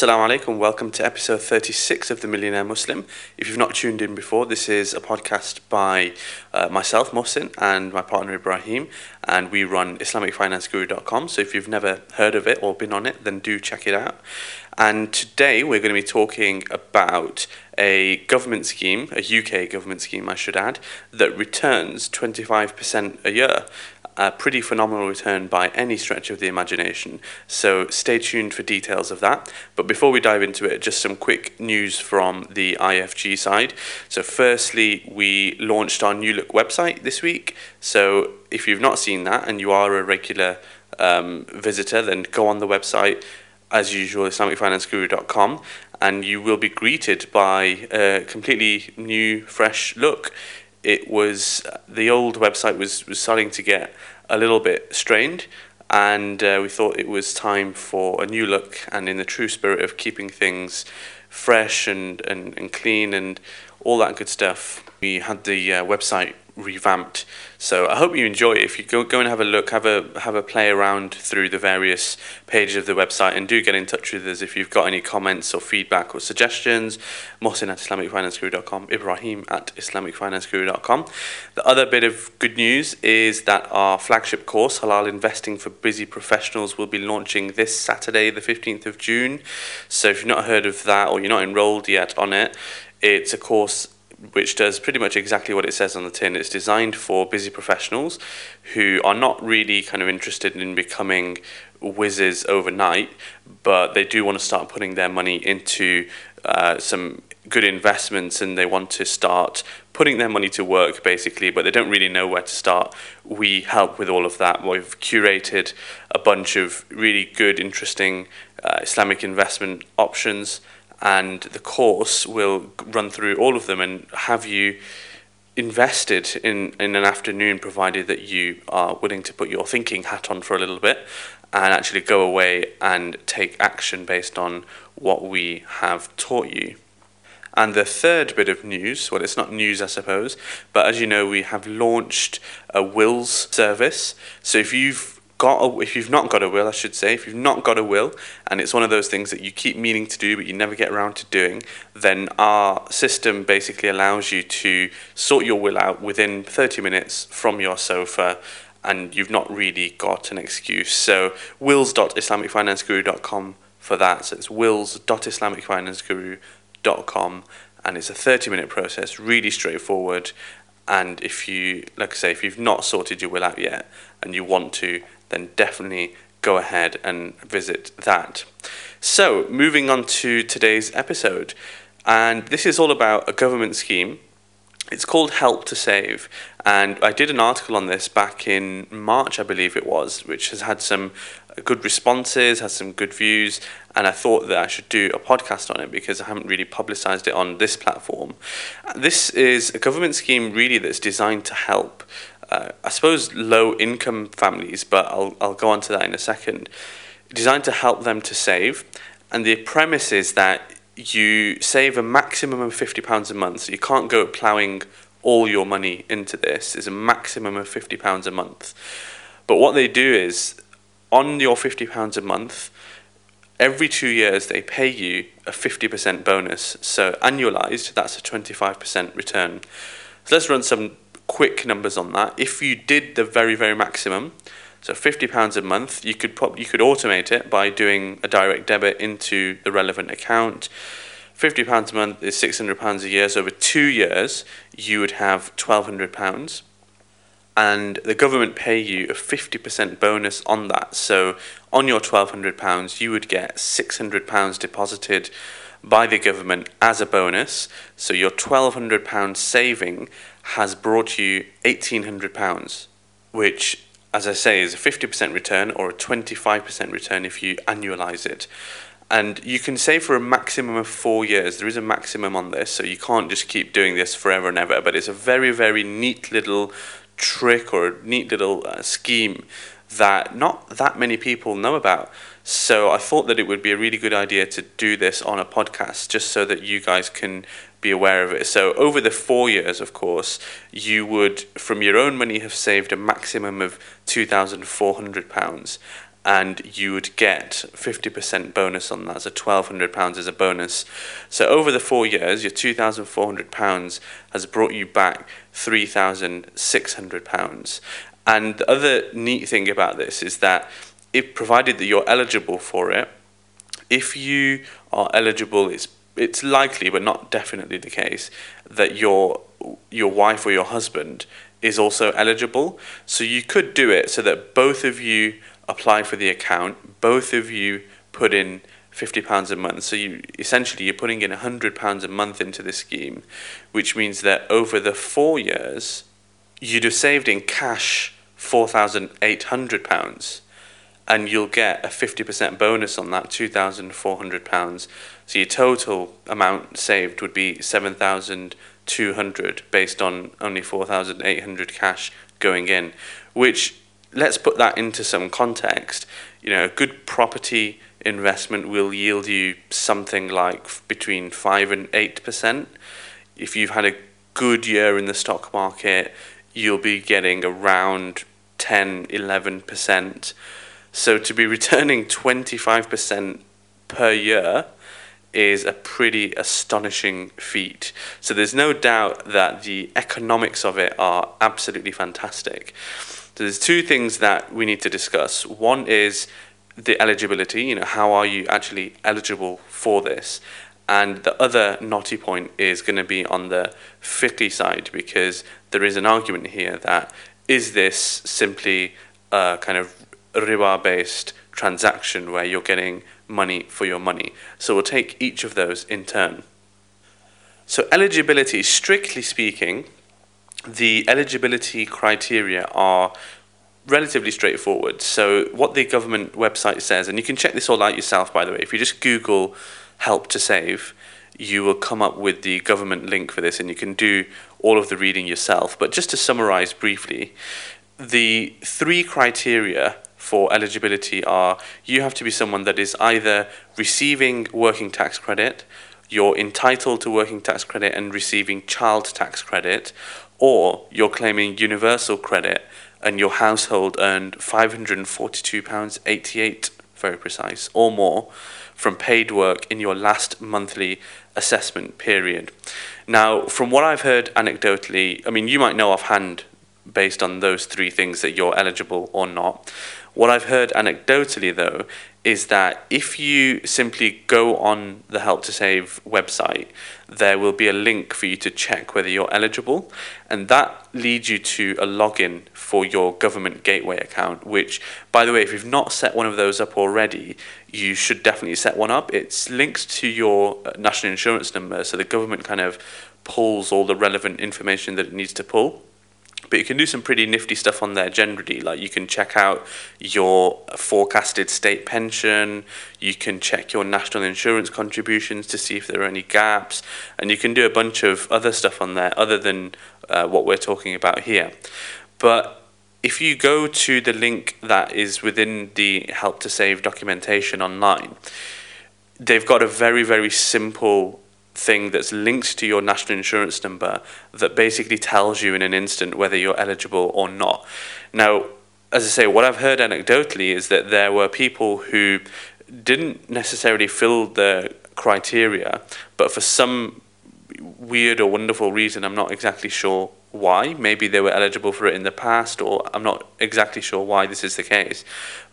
Assalamu alaikum, welcome to episode 36 of The Millionaire Muslim. If you've not tuned in before, this is a podcast by myself, Mohsin, and my partner Ibrahim, and we run IslamicFinanceGuru.com, so if you've never heard of it or been on it, then do check it out. And today we're going to be talking about a government scheme, a UK government scheme I should add, that returns 25% a year. A pretty phenomenal return by any stretch of the imagination, so stay tuned for details of that. But before we dive into it, just some quick news from the IFG side. So firstly, we launched our new look website this week, so if you've not seen that and you are a regular visitor, then go on the website as usual, IslamicFinanceGuru.com, and you will be greeted by a completely new, fresh look. It was, the old website was starting to get a little bit strained, and we thought it was time for a new look, and in the true spirit of keeping things fresh and clean and all that good stuff, we had the website revamped. So I hope you enjoy it. If you go and have a look, have a play around through the various pages of the website, and do get in touch with us if you've got any comments or feedback or suggestions. Mohsin at IslamicFinanceGuru.com, Ibrahim at IslamicFinanceGuru.com. The other bit of good news is that our flagship course, Halal Investing for Busy Professionals, will be launching this Saturday, the 15th of June. So if you've not heard of that or you're not enrolled yet on it, it's a course which does pretty much exactly what it says on the tin. It's designed for busy professionals who are not really kind of interested in becoming whizzes overnight, but they do want to start putting their money into some good investments, and they want to start putting their money to work basically, but they don't really know where to start. We help with all of that. We've curated a bunch of really good, interesting Islamic investment options, and the course will run through all of them and have you invested in an afternoon, provided that you are willing to put your thinking hat on for a little bit and actually go away and take action based on what we have taught you. And the third bit of news, well, it's not news, I suppose, but as you know, we have launched a wills service. So if you've not got a will, and it's one of those things that you keep meaning to do but you never get around to doing, then our system basically allows you to sort your will out within 30 minutes from your sofa, and you've not really got an excuse. So wills.islamicfinanceguru.com for that. So it's wills.islamicfinanceguru.com, and it's a 30-minute process, really straightforward. And if you've not sorted your will out yet and you want to, then definitely go ahead and visit that. So, moving on to today's episode, and this is all about a government scheme. It's called Help to Save, and I did an article on this back in March, I believe it was, which has had some good responses, has some good views, and I thought that I should do a podcast on it because I haven't really publicised it on this platform. This is a government scheme really that's designed to help I suppose low-income families, but I'll go on to that in a second, designed to help them to save. And the premise is that you save a maximum of £50 a month, so you can't go ploughing all your money into this. It's a maximum of £50 a month. But what they do is, on your £50 a month, every 2 years they pay you a 50% bonus. So annualised, that's a 25% return. So let's run some quick numbers on that. If you did the very, very maximum, so £50 a month, you could automate it by doing a direct debit into the relevant account. £50 a month is £600 a year, so over 2 years you would have £1,200, and the government pay you a 50% bonus on that. So on your £1,200 you would get £600 deposited by the government as a bonus, so your £1,200 saving has brought you £1,800, which, as I say, is a 50% return or a 25% return if you annualise it. And you can save for a maximum of 4 years. There is a maximum on this, so you can't just keep doing this forever and ever, but it's a very, very neat little trick or a neat little scheme that not that many people know about. So I thought that it would be a really good idea to do this on a podcast just so that you guys can be aware of it. So over the 4 years, of course, you would, from your own money, have saved a maximum of £2,400. and you would get 50% bonus on that, so £1,200 is a bonus. So over the 4 years, your £2,400 has brought you back £3,600. And the other neat thing about this is that, if provided that you're eligible for it, if you are eligible, it's likely, but not definitely the case, that your wife or your husband is also eligible. So you could do it so that both of you apply for the account, both of you put in £50 a month. So you essentially, you're putting in £100 a month into this scheme, which means that over the 4 years, you'd have saved in cash £4,800, and you'll get a 50% bonus on that, £2,400. So your total amount saved would be £7,200 based on only £4,800 cash going in, which, let's put that into some context. You know, a good property investment will yield you something like between 5 and 8%. If you've had a good year in the stock market, you'll be getting around 10, 11%. So to be returning 25% per year is a pretty astonishing feat. So there's no doubt that the economics of it are absolutely fantastic. So there's two things that we need to discuss. One is the eligibility, you know, how are you actually eligible for this? And the other knotty point is going to be on the fiqhi side, because there is an argument here that, is this simply a kind of riba-based transaction where you're getting money for your money? So we'll take each of those in turn. So eligibility, strictly speaking, the eligibility criteria are relatively straightforward. So what the government website says, and you can check this all out yourself, by the way, if you just Google Help to Save, you will come up with the government link for this, and you can do all of the reading yourself. But just to summarize briefly, the three criteria for eligibility are, you have to be someone that is either receiving working tax credit, you're entitled to working tax credit and receiving child tax credit, or you're claiming universal credit and your household earned £542.88, very precise, or more from paid work in your last monthly assessment period. Now, from what I've heard anecdotally, I mean, you might know offhand based on those three things that you're eligible or not. What I've heard anecdotally, though, is that if you simply go on the Help to Save website, there will be a link for you to check whether you're eligible, and that leads you to a login for your government gateway account, which, by the way, if you've not set one of those up already, you should definitely set one up. It's linked to your national insurance number, so the government kind of pulls all the relevant information that it needs to pull. But you can do some pretty nifty stuff on there generally, like you can check out your forecasted state pension, you can check your national insurance contributions to see if there are any gaps, and you can do a bunch of other stuff on there other than what we're talking about here. But if you go to the link that is within the Help to Save documentation online, they've got a very, very simple thing that's linked to your national insurance number that basically tells you in an instant whether you're eligible or not. Now, as I say, what I've heard anecdotally is that there were people who didn't necessarily fill the criteria, but for some weird or wonderful reason, I'm not exactly sure why. Maybe they were eligible for it in the past, or I'm not exactly sure why this is the case.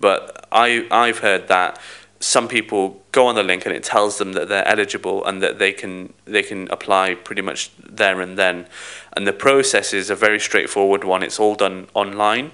But I've heard that some people go on the link and it tells them that they're eligible and that they can apply pretty much there and then. And the process is a very straightforward one. It's all done online.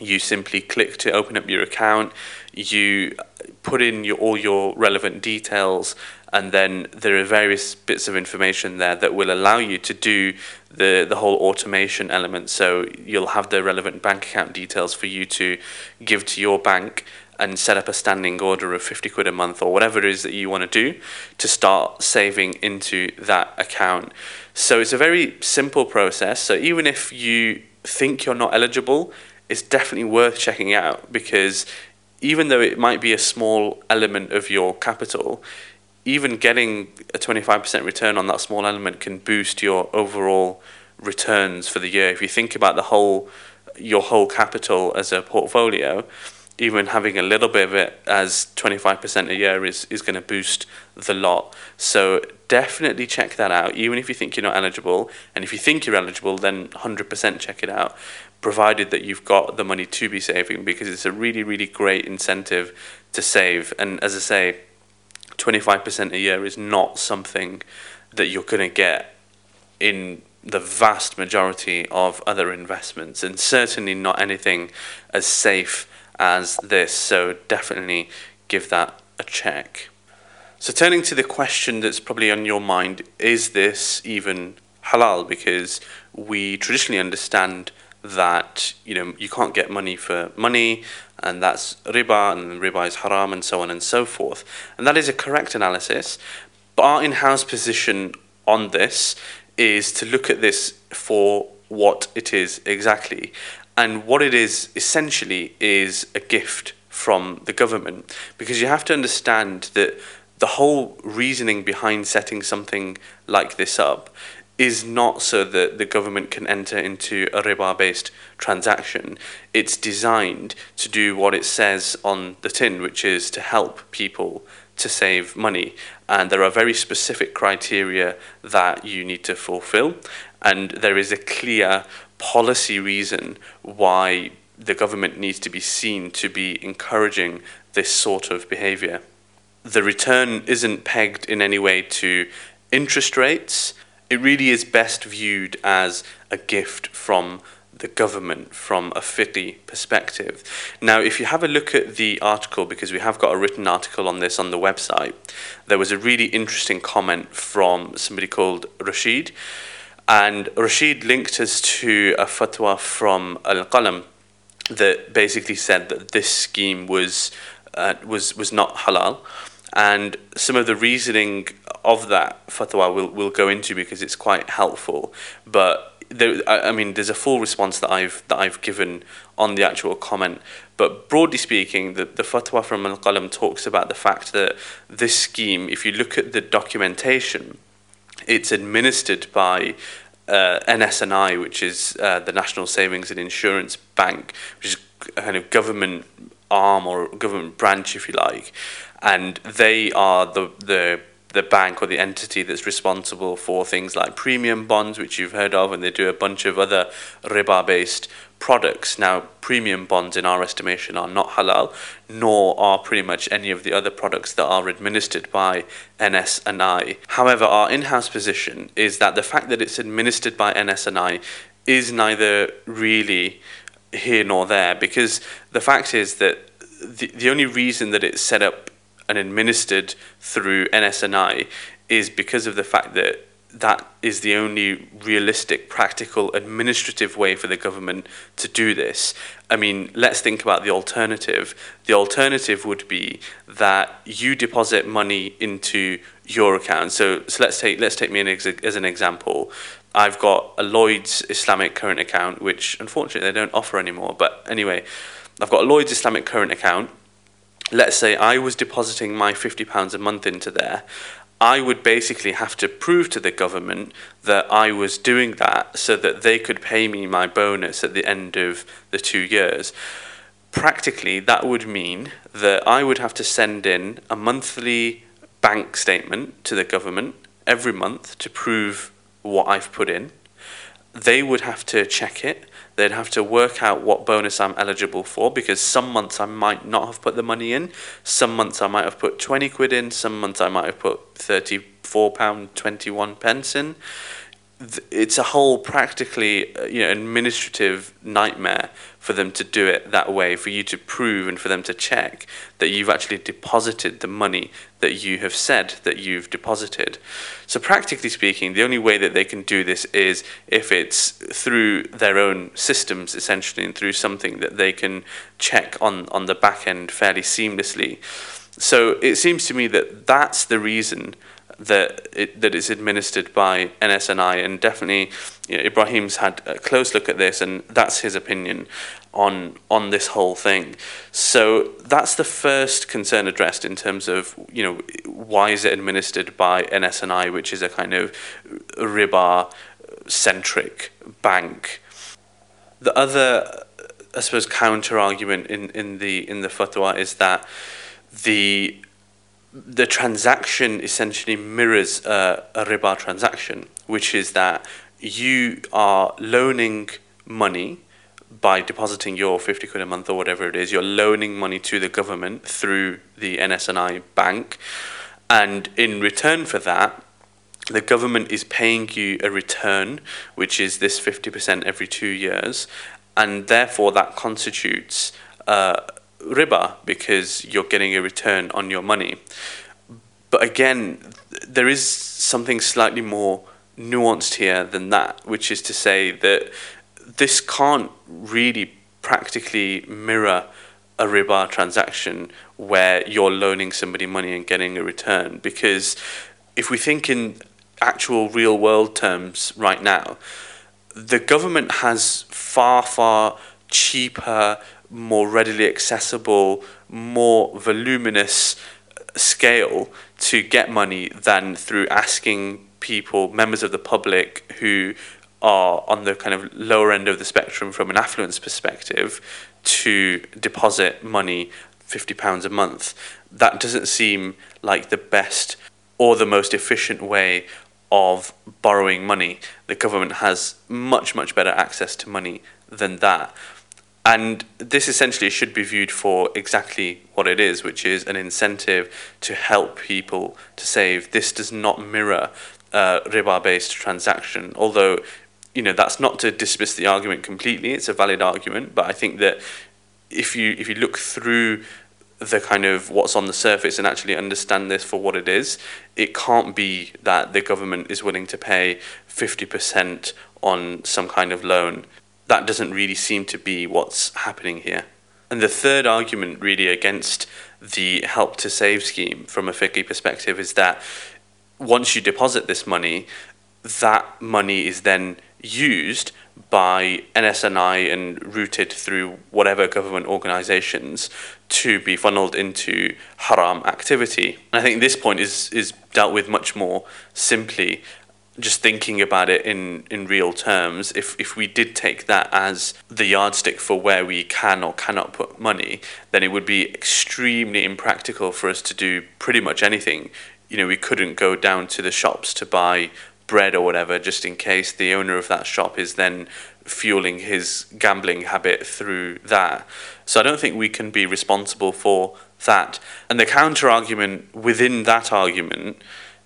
You simply click to open up your account. You put in all your relevant details, and then there are various bits of information there that will allow you to do the whole automation element. So you'll have the relevant bank account details for you to give to your bank and set up a standing order of £50 a month or whatever it is that you want to do to start saving into that account. So it's a very simple process. So even if you think you're not eligible, it's definitely worth checking out, because even though it might be a small element of your capital, even getting a 25% return on that small element can boost your overall returns for the year. If you think about your whole capital as a portfolio, even having a little bit of it as 25% a year is going to boost the lot. So definitely check that out, even if you think you're not eligible. And if you think you're eligible, then 100% check it out, provided that you've got the money to be saving, because it's a really, really great incentive to save. And as I say, 25% a year is not something that you're going to get in the vast majority of other investments, and certainly not anything as safe as this. So definitely give that a check. So turning to the question that's probably on your mind, is this even halal? Because we traditionally understand that, you know, you can't get money for money, and that's riba, and riba is haram, and so on and so forth. And that is a correct analysis. But our in-house position on this is to look at this for what it is exactly. And what it is essentially is a gift from the government, because you have to understand that the whole reasoning behind setting something like this up is not so that the government can enter into a riba-based transaction. It's designed to do what it says on the tin, which is to help people to save money. And there are very specific criteria that you need to fulfill. And there is a clear policy reason why the government needs to be seen to be encouraging this sort of behaviour. The return isn't pegged in any way to interest rates. It really is best viewed as a gift from the government, from a fiqhi perspective. Now, if you have a look at the article, because we have got a written article on this on the website, there was a really interesting comment from somebody called Rashid. And Rashid linked us to a fatwa from Al-Qalam that basically said that this scheme was not halal. And some of the reasoning of that fatwa we'll go into, because it's quite helpful. But there's a full response that I've given on the actual comment. But broadly speaking, the fatwa from Al-Qalam talks about the fact that this scheme, if you look at the documentation, it's administered by NSNI, which is the National Savings and Insurance Bank, which is a kind of government arm or government branch, if you like. And they are the bank or the entity that's responsible for things like premium bonds, which you've heard of, and they do a bunch of other riba-based products. Now, premium bonds, in our estimation, are not halal, nor are pretty much any of the other products that are administered by NSNI. However, our in-house position is that the fact that it's administered by NSNI is neither really here nor there, because the fact is that the only reason that it's set up and administered through NSNI is because of the fact that that is the only realistic, practical, administrative way for the government to do this. I mean, let's think about the alternative. The alternative would be that you deposit money into your account. So let's take me as an example. I've got a Lloyd's Islamic current account, which unfortunately they don't offer anymore. But anyway, I've got a Lloyd's Islamic current account. Let's say I was depositing my £50 a month into there. I would basically have to prove to the government that I was doing that so that they could pay me my bonus at the end of the 2 years. Practically, that would mean that I would have to send in a monthly bank statement to the government every month to prove what I've put in. They would have to check it. They'd have to work out what bonus I'm eligible for, because some months I might not have put the money in. Some months I might have put 20 quid in. Some months I might have put £34.21 in. It's a whole practically, administrative nightmare for them to do it that way, for you to prove and for them to check that you've actually deposited the money that you have said that you've deposited. So practically speaking, the only way that they can do this is if it's through their own systems, essentially, and through something that they can check on the back end fairly seamlessly. So it seems to me that that's the reason that it's administered by NSNI, and definitely Ibrahim's had a close look at this, and that's his opinion on this whole thing. So that's the first concern addressed in terms of why is it administered by NSNI, which is a kind of riba centric bank. The other I suppose counter argument in the fatwa is that the transaction essentially mirrors a riba transaction, which is that you are loaning money by depositing your 50 quid a month or whatever it is. You're loaning money to the government through the NSNI bank, and in return for that, the government is paying you a return, which is this 50% every 2 years, and therefore that constitutes riba because you're getting a return on your money. But again, there is something slightly more nuanced here than that, which is to say that this can't really practically mirror a riba transaction where you're loaning somebody money and getting a return, because if we think in actual real world terms right now, the government has far, far cheaper, more readily accessible, more voluminous scale to get money than through asking people, members of the public who are on the kind of lower end of the spectrum from an affluence perspective, to deposit money, £50 a month. That doesn't seem like the best or the most efficient way of borrowing money. The government has much, much better access to money than that. And this essentially should be viewed for exactly what it is, which is an incentive to help people to save. This does not mirror a riba-based transaction, although, you know, that's not to dismiss the argument completely. It's a valid argument, but I think that if you look through the kind of what's on the surface and actually understand this for what it is, it can't be that the government is willing to pay 50% on some kind of loan. That doesn't really seem to be what's happening here. And the third argument really against the Help to Save scheme from a fiqhi perspective is that once you deposit this money, that money is then used by NSNI and routed through whatever government organisations to be funneled into haram activity. And I think this point is dealt with much more simply, just thinking about it in real terms. If we did take that as the yardstick for where we can or cannot put money, then it would be extremely impractical for us to do pretty much anything. You know, we couldn't go down to the shops to buy bread or whatever, just in case the owner of that shop is then fueling his gambling habit through that. So I don't think we can be responsible for that. And the counter argument within that argument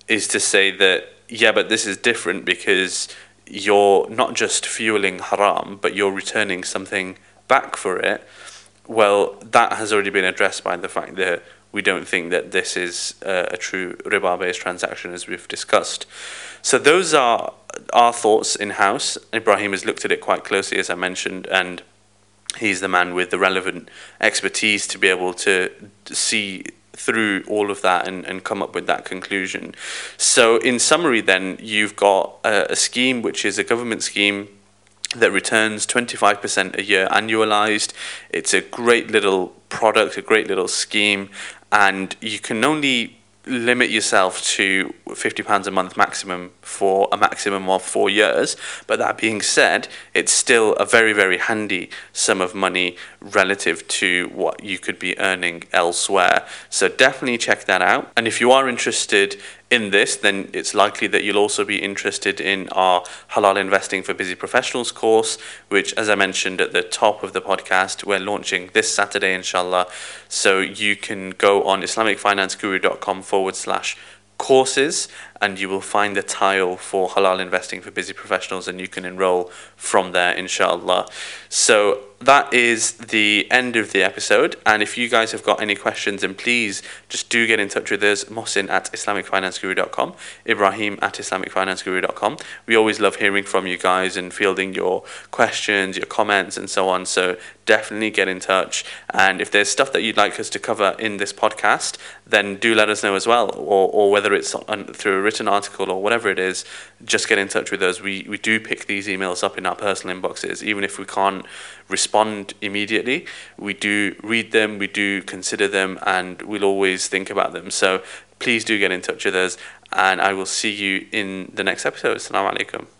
is to say that, yeah, but this is different because you're not just fueling haram, but you're returning something back for it. Well, that has already been addressed by the fact that we don't think that this is a true riba-based transaction, as we've discussed. So those are our thoughts in-house. Ibrahim has looked at it quite closely, as I mentioned, and he's the man with the relevant expertise to be able to see through all of that and come up with that conclusion. So in summary then, you've got a scheme which is a government scheme that returns 25% a year annualized. It's a great little product, a great little scheme, and you can only limit yourself to £50 a month maximum for a maximum of 4 years. But that being said, it's still a very, very handy sum of money relative to what you could be earning elsewhere. So definitely check that out. And if you are interested in this, then it's likely that you'll also be interested in our Halal Investing for Busy Professionals course, which, as I mentioned at the top of the podcast, we're launching this Saturday, inshallah. So you can go on IslamicFinanceGuru.com/courses and you will find the tile for Halal Investing for Busy Professionals, and you can enroll from there, inshallah. So that is the end of the episode, and if you guys have got any questions, then please just do get in touch with us. Mohsin at IslamicFinanceGuru.com, Ibrahim at IslamicFinanceGuru.com. We always love hearing from you guys and fielding your questions, your comments and so on, so definitely get in touch. And if there's stuff that you'd like us to cover in this podcast, then do let us know as well, or whether it's through a written article or whatever it is, just get in touch with us. We do pick these emails up in our personal inboxes, even if we can't respond immediately. We do read them, we do consider them, and we'll always think about them. So please do get in touch with us, and I will see you in the next episode. Assalamu alaikum.